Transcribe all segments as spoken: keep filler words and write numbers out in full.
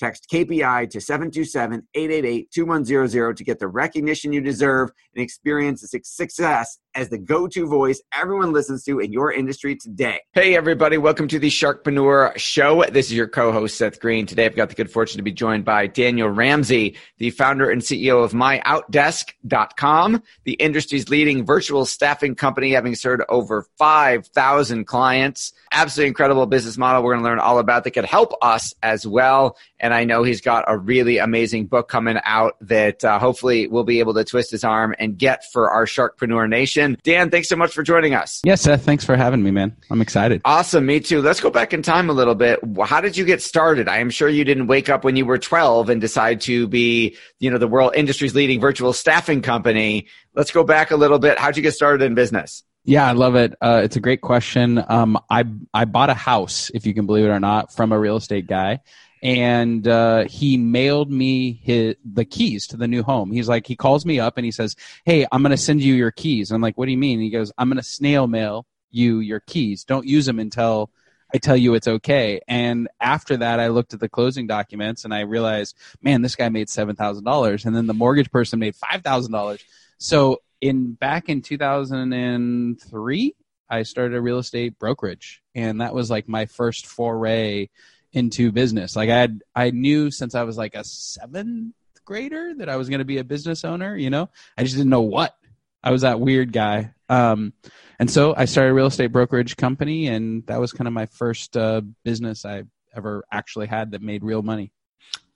Text K P I to seven two seven, eight eight eight, two one zero zero to get the recognition you deserve and experience the success as the go-to voice everyone listens to in your industry today. Hey, everybody. Welcome to the Sharkpreneur Show. This is your co-host, Seth Green. Today, I've got the good fortune to be joined by Daniel Ramsey, the founder and C E O of my outdesk dot com, the industry's leading virtual staffing company, having served over five thousand clients. Absolutely incredible business model we're going to learn all about that could help us as well. And I know he's got a really amazing book coming out that uh, hopefully we'll be able to twist his arm and get for our Sharkpreneur Nation. Dan, thanks so much for joining us. Yes, Seth. Thanks for having me, man. I'm excited. Awesome. Me too. Let's go back in time a little bit. How did you get started? I am sure you didn't wake up when you were twelve and decide to be, you know, the world industry's leading virtual staffing company. Let's go back a little bit. How'd you get started in business? Yeah, I love it. Uh, it's a great question. Um, I I bought a house, if you can believe it or not, from a real estate guy. And uh, he mailed me his, the keys to the new home. He's like, he calls me up and he says, "Hey, I'm going to send you your keys." I'm like, "What do you mean?" And he goes, "I'm going to snail mail you your keys. Don't use them until I tell you it's okay." And after that, I looked at the closing documents and I realized, man, this guy made seven thousand dollars. And then the mortgage person made five thousand dollars. So in back in two thousand three, I started a real estate brokerage. And that was like my first foray into business. Like I had, I knew since I was like a seventh grader that I was going to be a business owner. You know, I just didn't know what. I was that weird guy, um, and so I started a real estate brokerage company, and that was kind of my first uh, business I ever actually had that made real money.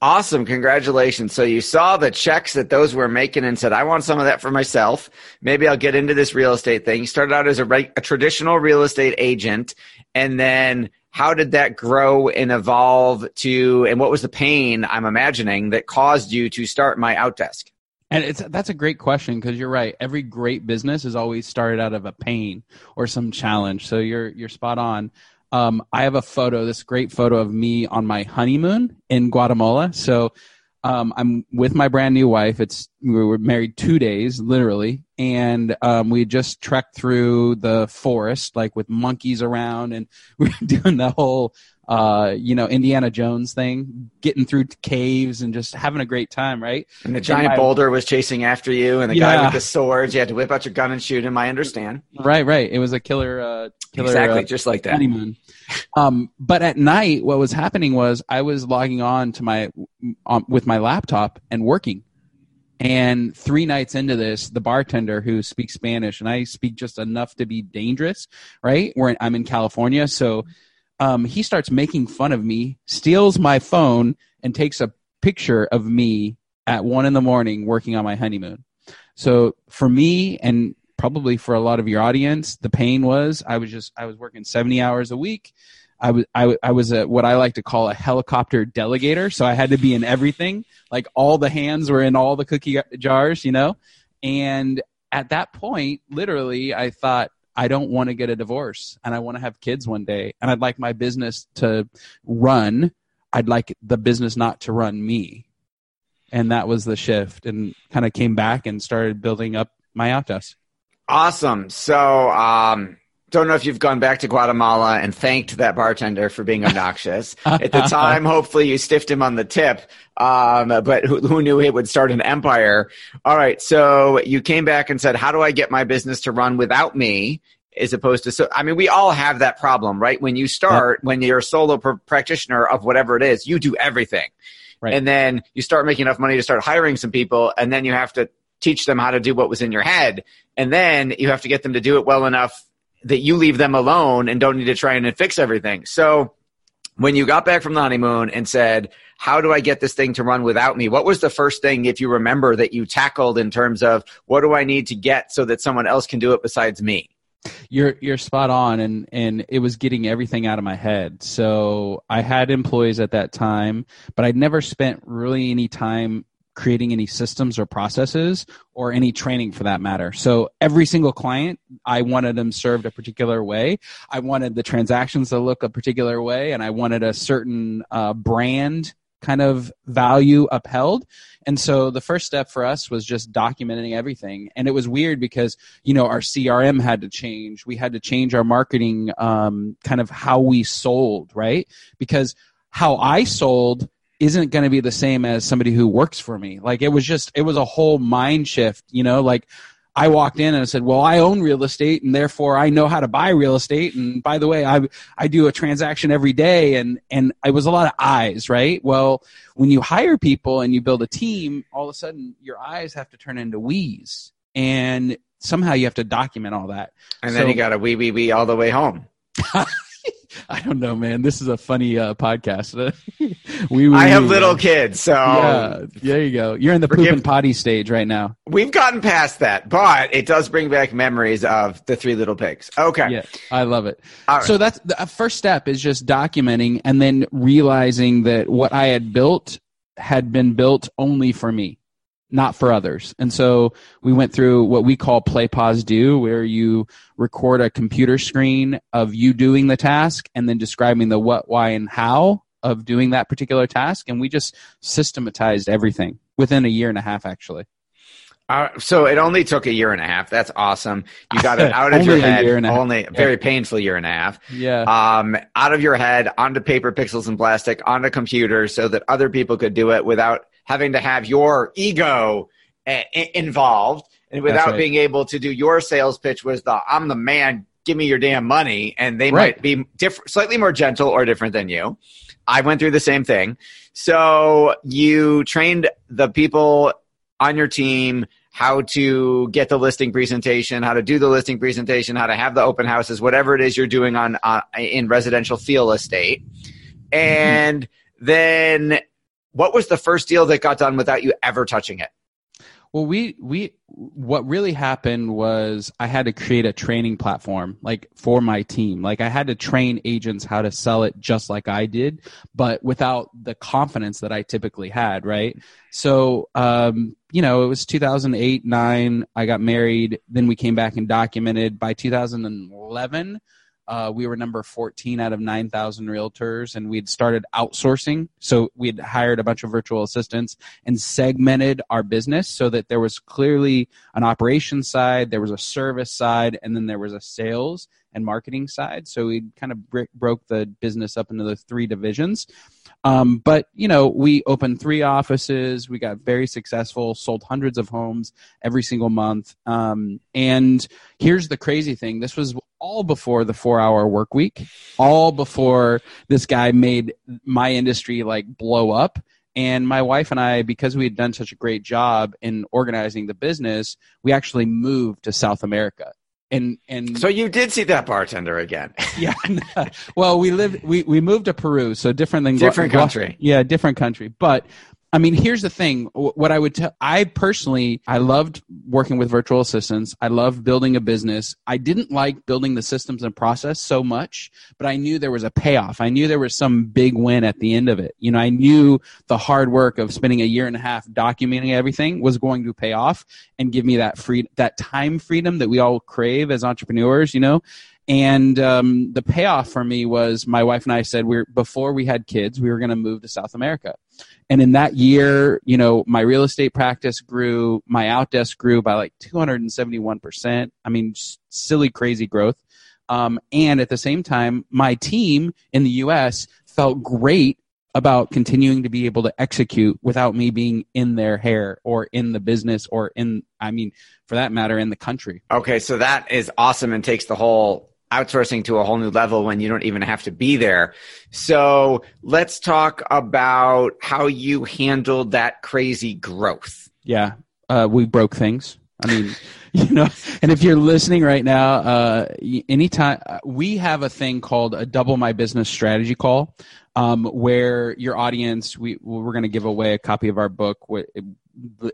Awesome. Congratulations. So you saw the checks that those were making and said, I want some of that for myself. Maybe I'll get into this real estate thing. You started out as a, re- a traditional real estate agent. And then how did that grow and evolve to, and what was the pain, I'm imagining, that caused you to start MyOutDesk? And it's that's a great question because you're right. Every great business is always started out of a pain or some challenge. So you're you're spot on. Um, I have a photo, this great photo of me on my honeymoon in Guatemala. So um, I'm with my brand new wife. It's we were married two days, literally. And um, we just trekked through the forest, like with monkeys around. And we were doing the whole, uh, you know, Indiana Jones thing, getting through caves and just having a great time, right? And the giant and my, boulder was chasing after you. And the yeah. guy with the swords, you had to whip out your gun and shoot him. I understand. Right, right. It was a killer uh Killer, exactly, uh, just like that. Um, but at night, what was happening was I was logging on to my um, with my laptop and working. And three nights into this, the bartender who speaks Spanish, and I speak just enough to be dangerous, right? We're in, I'm in California, so um, he starts making fun of me, steals my phone, and takes a picture of me at one in the morning working on my honeymoon. So for me and probably for a lot of your audience, the pain was I was just I was working seventy hours a week. I was I, I was a, what I like to call a helicopter delegator, so I had to be in everything. Like all the hands were in all the cookie jars, you know. And at that point, literally, I thought I don't want to get a divorce, and I want to have kids one day, and I'd like my business to run. I'd like the business not to run me, and that was the shift. And kind of came back and started building up my MyOutDesk. Awesome. So um, Don't know if you've gone back to Guatemala and thanked that bartender for being obnoxious. At the time, hopefully you stiffed him on the tip, um, but who, who knew it would start an empire? All right, so you came back and said, how do I get my business to run without me? As opposed to, so I mean, we all have that problem, right? When you start, yeah. when you're a solo pr- practitioner of whatever it is, you do everything. Right. And then you start making enough money to start hiring some people, and then you have to teach them how to do what was in your head. And then you have to get them to do it well enough that you leave them alone and don't need to try and fix everything. So when you got back from the honeymoon and said, how do I get this thing to run without me? What was the first thing, if you remember, that you tackled in terms of what do I need to get so that someone else can do it besides me? You're you're spot on, and, and it was getting everything out of my head. So I had employees at that time, but I'd never spent really any time creating any systems or processes or any training for that matter. So every single client, I wanted them served a particular way. I wanted the transactions to look a particular way, and I wanted a certain uh, brand kind of value upheld. And so the first step for us was just documenting everything. And it was weird because, you know, our C R M had to change. We had to change our marketing, um, kind of how we sold, right? Because how I sold isn't going to be the same as somebody who works for me. Like it was just, it was a whole mind shift, you know, like I walked in and I said, well, I own real estate and therefore I know how to buy real estate. And by the way, I I do a transaction every day. And, and it was a lot of eyes, right? Well, when you hire people and you build a team, all of a sudden your eyes have to turn into we's, and somehow you have to document all that. And so, then you got to wee, wee, wee all the way home. I don't know, man. This is a funny uh, podcast. we, we, I have we, little man. kids, so yeah, there you go. You're in the poop and potty stage right now. We've gotten past that, but it does bring back memories of the three little pigs. Okay, yeah, I love it. All right. So that's the first step, is just documenting and then realizing that what I had built had been built only for me, not for others. And so we went through what we call play, pause, do, where you record a computer screen of you doing the task and then describing the what, why, and how of doing that particular task. And we just systematized everything within a year and a half, actually. Uh, so it only took a year and a half. That's awesome. You got it out of your head. A only a very yeah. painful year and a half. Yeah. Um, out of your head, onto paper, pixels, and plastic, onto computers, so that other people could do it without having to have your ego uh, involved, and without right. being able to do your sales pitch was the, I'm the man, give me your damn money. And they right. might be diff- slightly more gentle or different than you. I went through the same thing. So you trained the people on your team how to get the listing presentation, how to do the listing presentation, how to have the open houses, whatever it is you're doing on uh, in residential real estate. And mm-hmm. then what was the first deal that got done without you ever touching it? Well, we we what really happened was I had to create a training platform, like for my team. Like I had to train agents how to sell it just like I did, but without the confidence that I typically had, right? So, um, you know, it was two thousand eight, nine, I got married, then we came back and documented. By two thousand eleven, Uh, we were number fourteen out of nine thousand realtors, and we'd started outsourcing. So we'd hired a bunch of virtual assistants and segmented our business so that there was clearly an operations side, there was a service side, and then there was a sales and marketing side. So we kind of br- broke the business up into the three divisions. Um, but, you know, we opened three offices. We got very successful, sold hundreds of homes every single month. Um, and here's the crazy thing. This was all before the four-hour work week, all before this guy made my industry like blow up. And my wife and I, because we had done such a great job in organizing the business, we actually moved to South America. And and so you did see that bartender again. yeah. Well, we lived we, we moved to Peru, so different than different Gu- country. Gu- yeah, different country. But I mean, here's the thing. What I would tell I personally I loved working with virtual assistants. I loved building a business. I didn't like building the systems and process so much, but I knew there was a payoff. I knew there was some big win at the end of it. You know, I knew the hard work of spending a year and a half documenting everything was going to pay off and give me that free that time freedom that we all crave as entrepreneurs, you know. And um, the payoff for me was my wife and I said we're before we had kids, we were going to move to South America. And in that year, you know, my real estate practice grew, my Outdesk grew by like two hundred seventy-one percent. I mean, silly, crazy growth. Um, and at the same time, my team in the U S felt great about continuing to be able to execute without me being in their hair or in the business or in, I mean, for that matter, in the country. Okay. So that is awesome and takes the whole outsourcing to a whole new level when you don't even have to be there. So let's talk about how you handled that crazy growth. Yeah. Uh, we broke things. I mean, you know, and if you're listening right now, uh, anytime we have a thing called a double my business strategy call, um, where your audience, we, we're going to give away a copy of our book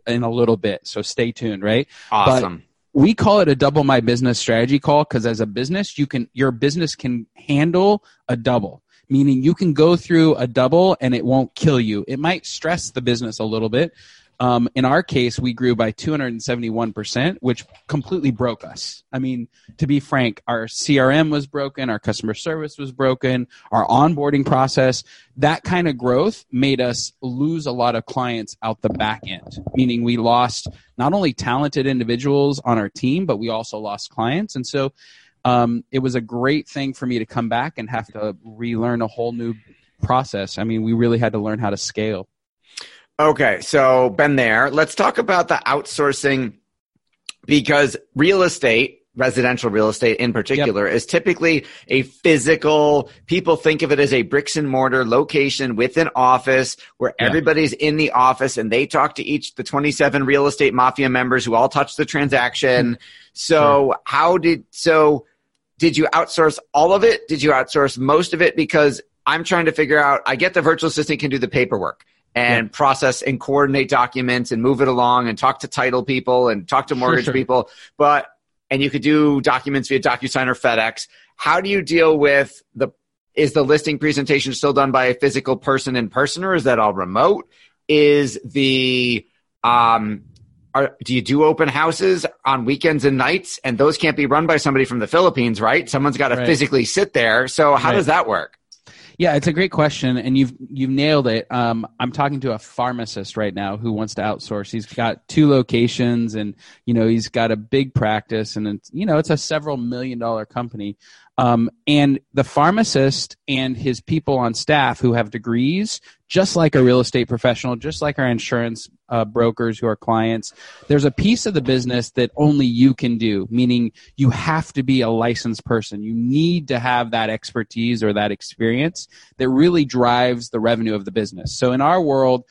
in a little bit. So stay tuned, right? Awesome. But we call it a double my business strategy call because as a business, you can, your business can handle a double. Meaning you can go through a double and it won't kill you. It might stress the business a little bit. Um, in our case, we grew by two hundred seventy-one percent, which completely broke us. I mean, to be frank, our C R M was broken, our customer service was broken, our onboarding process. That kind of growth made us lose a lot of clients out the back end, meaning we lost not only talented individuals on our team, but we also lost clients. And so um, it was a great thing for me to come back and have to relearn a whole new process. I mean, we really had to learn how to scale. Okay, so been there. Let's talk about the outsourcing because real estate, residential real estate in particular, yep. is typically a physical, people think of it as a bricks and mortar location with an office where yeah. everybody's in the office and they talk to each, the twenty-seven real estate mafia members who all touch the transaction. So sure. how did, so did you outsource all of it? Did you outsource most of it? Because I'm trying to figure out, I get the virtual assistant can do the paperwork. And yeah. process and coordinate documents and move it along and talk to title people and talk to mortgage sure, sure. people. But, and you could do documents via DocuSign or FedEx. How do you deal with the, is the listing presentation still done by a physical person in person or is that all remote? Is the, um, are, do you do open houses on weekends and nights? And those can't be run by somebody from the Philippines, right? Someone's got to right. physically sit there. So how right. does that work? Yeah, it's a great question, and you've you've nailed it. Um, I'm talking to a pharmacist right now who wants to outsource. He's got two locations, and you know he's got a big practice, and it's, you know it's a several million dollar company. Um, and the pharmacist and his people on staff who have degrees, just like a real estate professional, just like our insurance uh, brokers who are clients, there's a piece of the business that only you can do, meaning you have to be a licensed person. You need to have that expertise or that experience that really drives the revenue of the business. So in our world,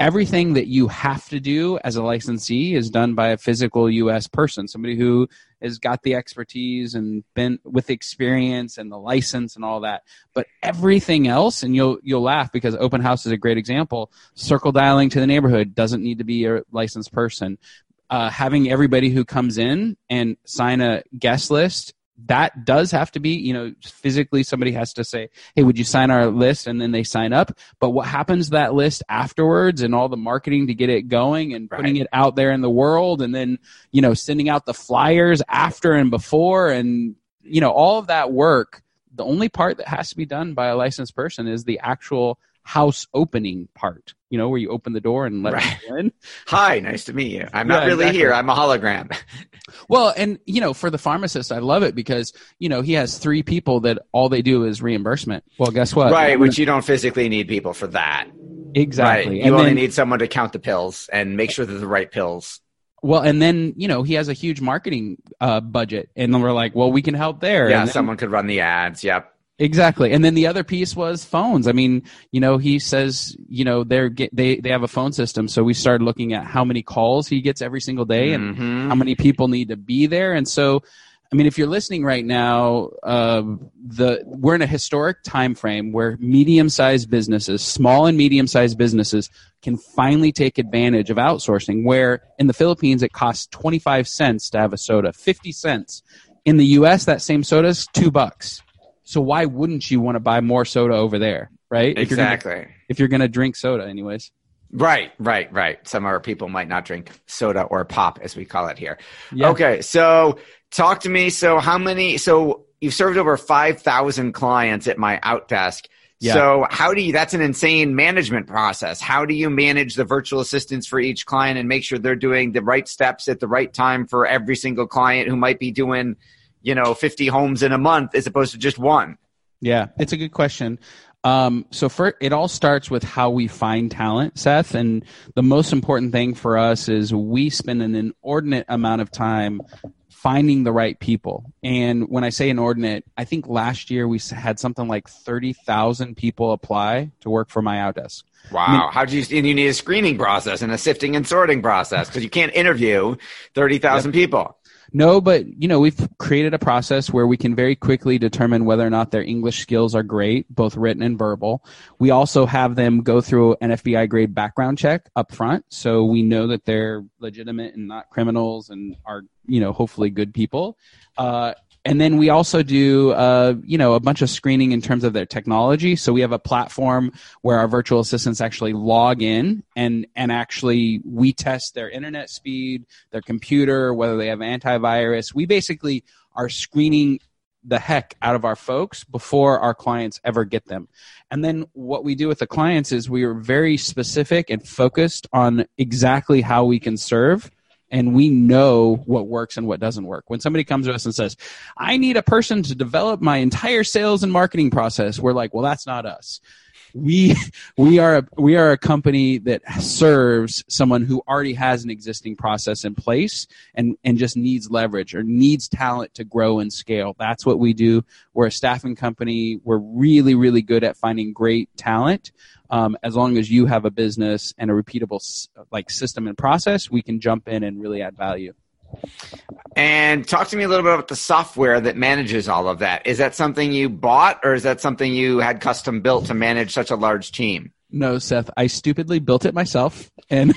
everything that you have to do as a licensee is done by a physical U S person, somebody who has got the expertise and been with experience and the license and all that. But everything else, and you'll you'll laugh because open house is a great example, circle dialing to the neighborhood doesn't need to be a licensed person. Uh, having everybody who comes in and sign a guest list, that does have to be, you know, physically somebody has to say, hey, would you sign our list? And then they sign up. But what happens to that list afterwards and all the marketing to get it going and putting right. it out there in the world and then, you know, sending out the flyers after and before and, you know, all of that work, the only part that has to be done by a licensed person is the actual house opening part, you know, where you open the door and let right. people in. Hi, nice to meet you. I'm yeah, not really exactly. here. I'm a hologram. Well, and, you know, for the pharmacist, I love it because, you know, he has three people that all they do is reimbursement. Well, guess what? Right, which you don't physically need people for that. Exactly. Right. You and only then, need someone to count the pills and make sure they're the right pills. Well, and then, you know, he has a huge marketing uh, budget. And we're like, well, we can help there. Yeah, and then, someone could run the ads. Yep. Exactly. And then the other piece was phones. I mean, you know, he says, you know, they're get, they they have a phone system. So we started looking at how many calls he gets every single day and mm-hmm. how many people need to be there. And so, I mean, if you're listening right now, uh, the we're in a historic time frame where medium-sized businesses, small and medium-sized businesses can finally take advantage of outsourcing, where in the Philippines, it costs twenty-five cents to have a soda, fifty cents. In the U S, that same soda's two bucks. So why wouldn't you want to buy more soda over there, right? Exactly. If you're going to drink soda anyways. Right, right, right. Some of our people might not drink soda or pop, as we call it here. Yeah. Okay, so talk to me. So how many – so you've served over five thousand clients at MyOutDesk. Yeah. So how do you – that's an insane management process. How do you manage the virtual assistants for each client and make sure they're doing the right steps at the right time for every single client who might be doing – you know, fifty homes in a month as opposed to just one? Yeah, it's a good question. Um, so for, it all starts with how we find talent, Seth. And the most important thing for us is we spend an inordinate amount of time finding the right people. And when I say inordinate, I think last year we had something like thirty thousand people apply to work for MyOutDesk. Wow. I mean, how do you, and you need a screening process and a sifting and sorting process because you can't interview thirty thousand yep. people. No, but you know, we've created a process where we can very quickly determine whether or not their English skills are great, both written and verbal. We also have them go through an F B I grade background check up front, so we know that they're legitimate and not criminals and are, you know, hopefully good people. Uh, and then we also do, uh, you know, a bunch of screening in terms of their technology. So we have a platform where our virtual assistants actually log in and, and actually we test their internet speed, their computer, whether they have antivirus. We basically are screening the heck out of our folks before our clients ever get them. And then what we do with the clients is we are very specific and focused on exactly how we can serve. And we know what works and what doesn't work. When somebody comes to us and says, I need a person to develop my entire sales and marketing process, we're like, well, that's not us. We we are a, we are a company that serves someone who already has an existing process in place and, and just needs leverage or needs talent to grow and scale. That's what we do. We're a staffing company. We're really, really good at finding great talent. Um, as long as you have a business and a repeatable like system and process, we can jump in and really add value. And talk to me a little bit about the software that manages all of that. Is that something you bought or is that something you had custom built to manage such a large team? No, Seth, I stupidly built it myself. And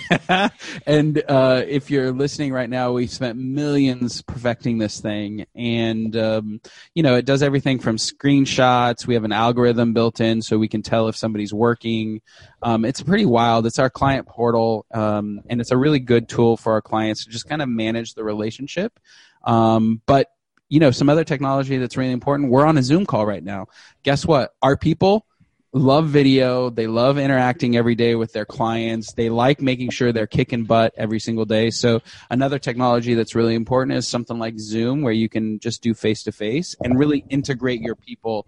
and uh, if you're listening right now, we've spent millions perfecting this thing. And, um, you know, it does everything from screenshots. We have an algorithm built in so we can tell if somebody's working. Um, it's pretty wild. It's our client portal. Um, and it's a really good tool for our clients to just kind of manage the relationship. Um, but, you know, some other technology that's really important, we're on a Zoom call right now. Guess what? Our people love video. They love interacting every day with their clients. They like making sure they're kicking butt every single day. So another technology that's really important is something like Zoom, where you can just do face-to-face and really integrate your people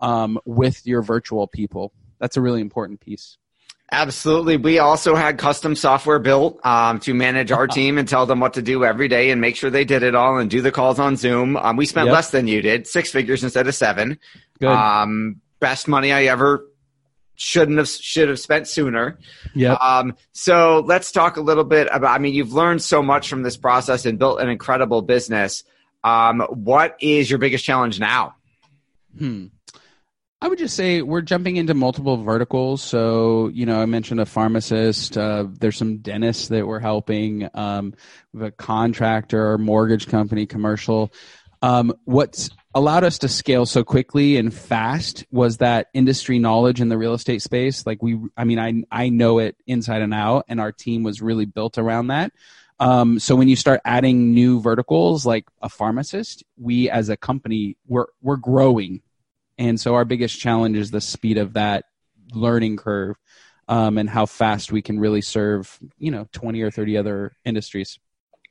um, with your virtual people. That's a really important piece. Absolutely. We also had custom software built um, to manage our team and tell them what to do every day and make sure they did it all and do the calls on Zoom. Um, we spent yep. less than you did, six figures instead of seven. Good. Um, best money I ever shouldn't have should have spent sooner. Yeah. Um, so let's talk a little bit about, I mean, you've learned so much from this process and built an incredible business. Um, what is your biggest challenge now? Hmm. I would just say we're jumping into multiple verticals. So, you know, I mentioned a pharmacist. Uh, there's some dentists that we're helping. Um, we have a contractor, mortgage company, commercial. Um, what's allowed us to scale so quickly and fast was that industry knowledge in the real estate space. Like we, I mean, I I know it inside and out, and our team was really built around that. Um, so when you start adding new verticals, like a pharmacist, we as a company, we're we're growing, and so our biggest challenge is the speed of that learning curve, um, and how fast we can really serve, you know, twenty or thirty other industries.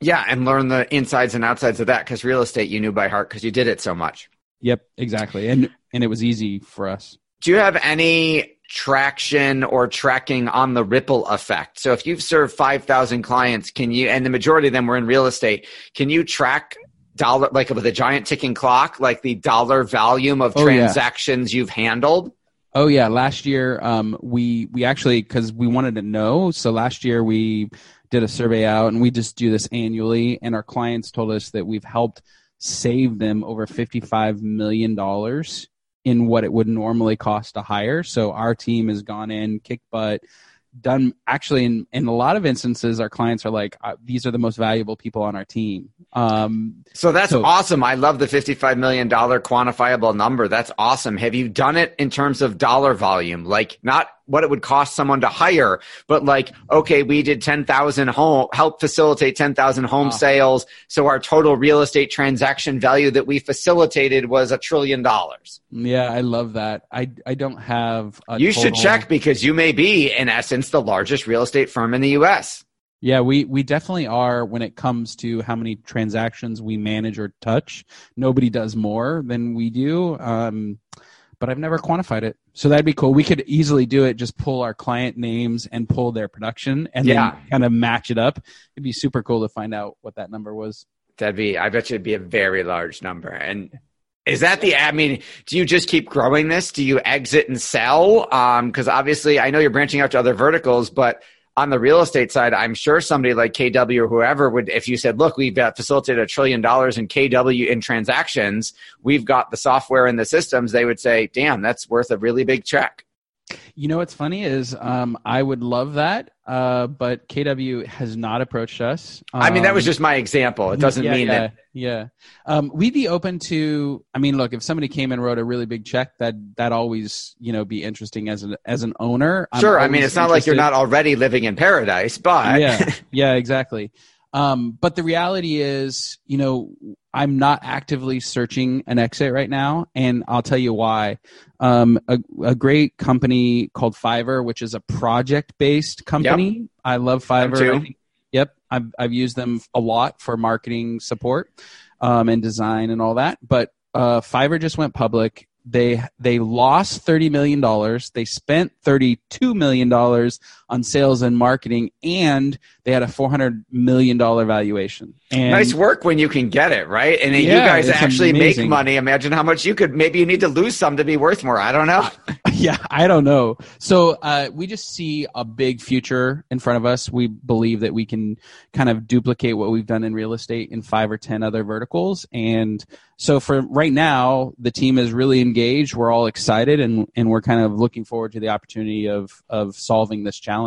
Yeah, and learn the insides and outsides of that, because real estate you knew by heart because you did it so much. Yep, exactly. And and it was easy for us. Do you have any traction or tracking on the ripple effect? So if you've served five thousand clients, can you, and the majority of them were in real estate, can you track dollar, like with a giant ticking clock, like the dollar volume of oh, transactions yeah. you've handled? Oh yeah, last year um, we we actually, because we wanted to know, so last year we did a survey out, and we just do this annually, and our clients told us that we've helped save them over fifty-five million dollars in what it would normally cost to hire. So our team has gone in, kicked butt, done. Actually, in, in a lot of instances, our clients are like, these are the most valuable people on our team. Um, so that's so, awesome. I love the fifty-five million dollars quantifiable number. That's awesome. Have you done it in terms of dollar volume? Like not what it would cost someone to hire, but like, okay, we did ten thousand home, help facilitate ten thousand home wow. sales. So our total real estate transaction value that we facilitated was a trillion dollars. Yeah. I love that. I, I don't have a You total... should check because you may be in essence the largest real estate firm in the U S Yeah, we, we definitely are when it comes to how many transactions we manage or touch. Nobody does more than we do, um, but I've never quantified it. So that'd be cool. We could easily do it, just pull our client names and pull their production and yeah. then kind of match it up. It'd be super cool to find out what that number was. That'd be, I bet you it'd be a very large number. And is that the, I mean, do you just keep growing this? Do you exit and sell? Because um, obviously I know you're branching out to other verticals, but on the real estate side, I'm sure somebody like K W or whoever would, if you said, look, we've got facilitated a trillion dollars in K W in transactions, we've got the software and the systems, they would say, damn, that's worth a really big check. You know, what's funny is um, I would love that, uh, but K W has not approached us. Um, I mean, that was just my example. It doesn't yeah, mean yeah, that. Yeah. Um, we'd be open to, I mean, look, if somebody came and wrote a really big check, that, that always, you know, be interesting as an, as an owner. I'm sure. I mean, it's not interested. Like you're not already living in paradise, but. yeah, yeah, exactly. Um, but the reality is, you know, I'm not actively searching an exit right now, and I'll tell you why. Um, a, a great company called Fiverr, which is a project-based company. Yep. I love Fiverr. Them too. I think, yep, I've I've used them a lot for marketing support um, and design and all that. But uh, Fiverr just went public. They they lost thirty million dollars. They spent thirty-two million dollars on sales and marketing, and they had a four hundred million dollars valuation. And nice work when you can get it, right? And yeah, you guys actually amazing. Make money. Imagine how much you could, maybe you need to lose some to be worth more. I don't know. Yeah, I don't know. So uh, we just see a big future in front of us. We believe that we can kind of duplicate what we've done in real estate in five or ten other verticals. And so for right now, the team is really engaged. We're all excited, and, and we're kind of looking forward to the opportunity of of solving this challenge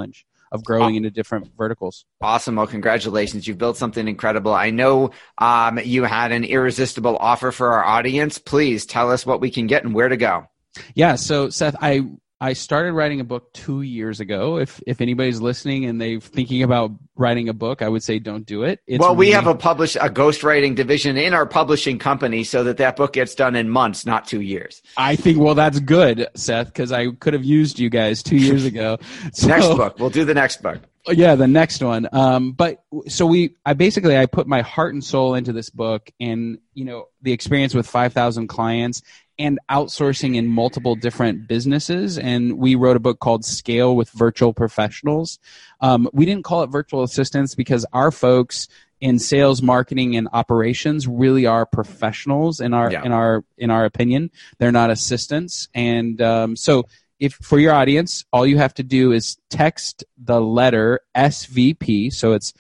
of growing into different verticals. Awesome. Well, congratulations. You've built something incredible. I know um, you had an irresistible offer for our audience. Please tell us what we can get and where to go. Yeah. So Seth, I, I started writing a book two years ago. If, if anybody's listening and they're thinking about writing a book, I would say don't do it. It's well, we really- have a publish a ghostwriting division in our publishing company so that that book gets done in months, not two years. I think, well, that's good, Seth, because I could have used you guys two years ago. So- next book. We'll do the next book. Yeah, the next one. Um, but so we, I basically, I put my heart and soul into this book, and you know, the experience with five thousand clients and outsourcing in multiple different businesses. And we wrote a book called Scale with Virtual Professionals. Um, we didn't call it virtual assistants because our folks in sales, marketing, and operations really are professionals in our, yeah. in our, in our opinion. They're not assistants. And um, so if for your audience, all you have to do is text the letter S V P, so it's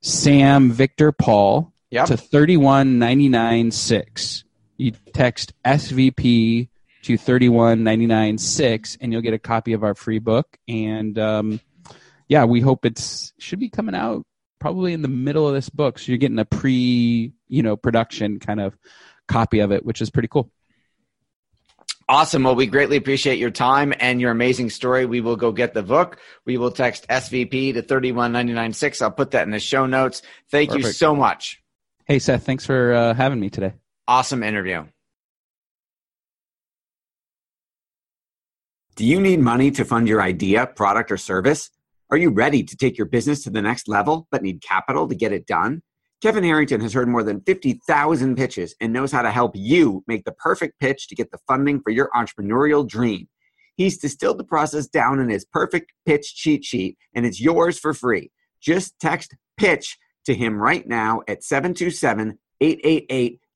Sam Victor Paul, yep. to three one nine nine six. You text S V P to three one nine nine six, and you'll get a copy of our free book. And um, yeah, we hope it's should be coming out probably in the middle of this book, so you're getting a pre, you know, production kind of copy of it, which is pretty cool. Awesome. Well, we greatly appreciate your time and your amazing story. We will go get the book. We will text S V P to three one nine nine six. I'll put that in the show notes. Thank Perfect. You so much. Hey, Seth, thanks for uh, having me today. Awesome interview. Do you need money to fund your idea, product, or service? Are you ready to take your business to the next level but need capital to get it done? Kevin Harrington has heard more than fifty thousand pitches and knows how to help you make the perfect pitch to get the funding for your entrepreneurial dream. He's distilled the process down in his perfect pitch cheat sheet, and it's yours for free. Just text PITCH to him right now at seven two seven, eight eight eight,